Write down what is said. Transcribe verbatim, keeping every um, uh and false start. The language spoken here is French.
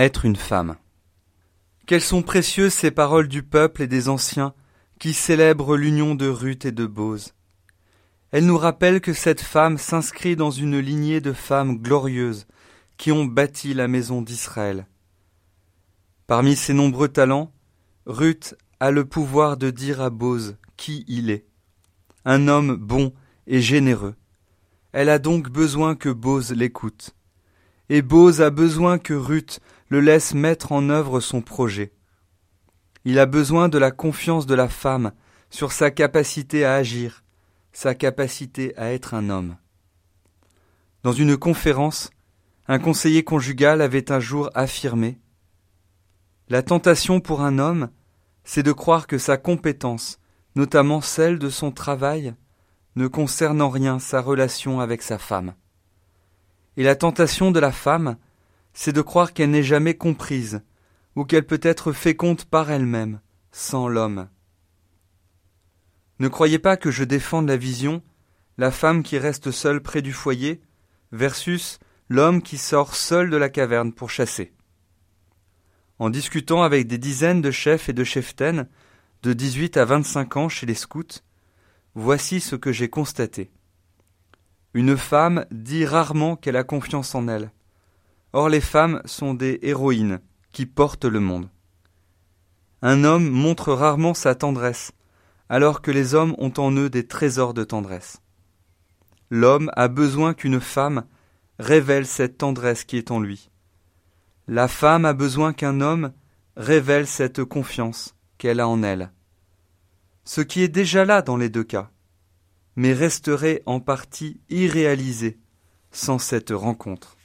être une femme. Quelles sont précieuses ces paroles du peuple et des anciens qui célèbrent l'union de Ruth et de Boz. Elles nous rappellent que cette femme s'inscrit dans une lignée de femmes glorieuses qui ont bâti la maison d'Israël. Parmi ses nombreux talents, Ruth a le pouvoir de dire à Boz qui il est, un homme bon et généreux. Elle a donc besoin que Boz l'écoute. Et Boz a besoin que Ruth le laisse mettre en œuvre son projet. Il a besoin de la confiance de la femme sur sa capacité à agir, sa capacité à être un homme. Dans une conférence, un conseiller conjugal avait un jour affirmé « La tentation pour un homme, c'est de croire que sa compétence, notamment celle de son travail, ne concerne en rien sa relation avec sa femme. Et la tentation de la femme, c'est de croire qu'elle n'est jamais comprise, ou qu'elle peut être féconde par elle-même, sans l'homme. Ne croyez pas que je défende la vision, la femme qui reste seule près du foyer, versus l'homme qui sort seul de la caverne pour chasser. En discutant avec des dizaines de chefs et de cheftaines, de dix-huit à vingt-cinq ans chez les scouts, voici ce que j'ai constaté. Une femme dit rarement qu'elle a confiance en elle. Or les femmes sont des héroïnes qui portent le monde. Un homme montre rarement sa tendresse, alors que les hommes ont en eux des trésors de tendresse. L'homme a besoin qu'une femme révèle cette tendresse qui est en lui. La femme a besoin qu'un homme révèle cette confiance qu'elle a en elle. Ce qui est déjà là dans les deux cas, mais resterait en partie irréalisé sans cette rencontre.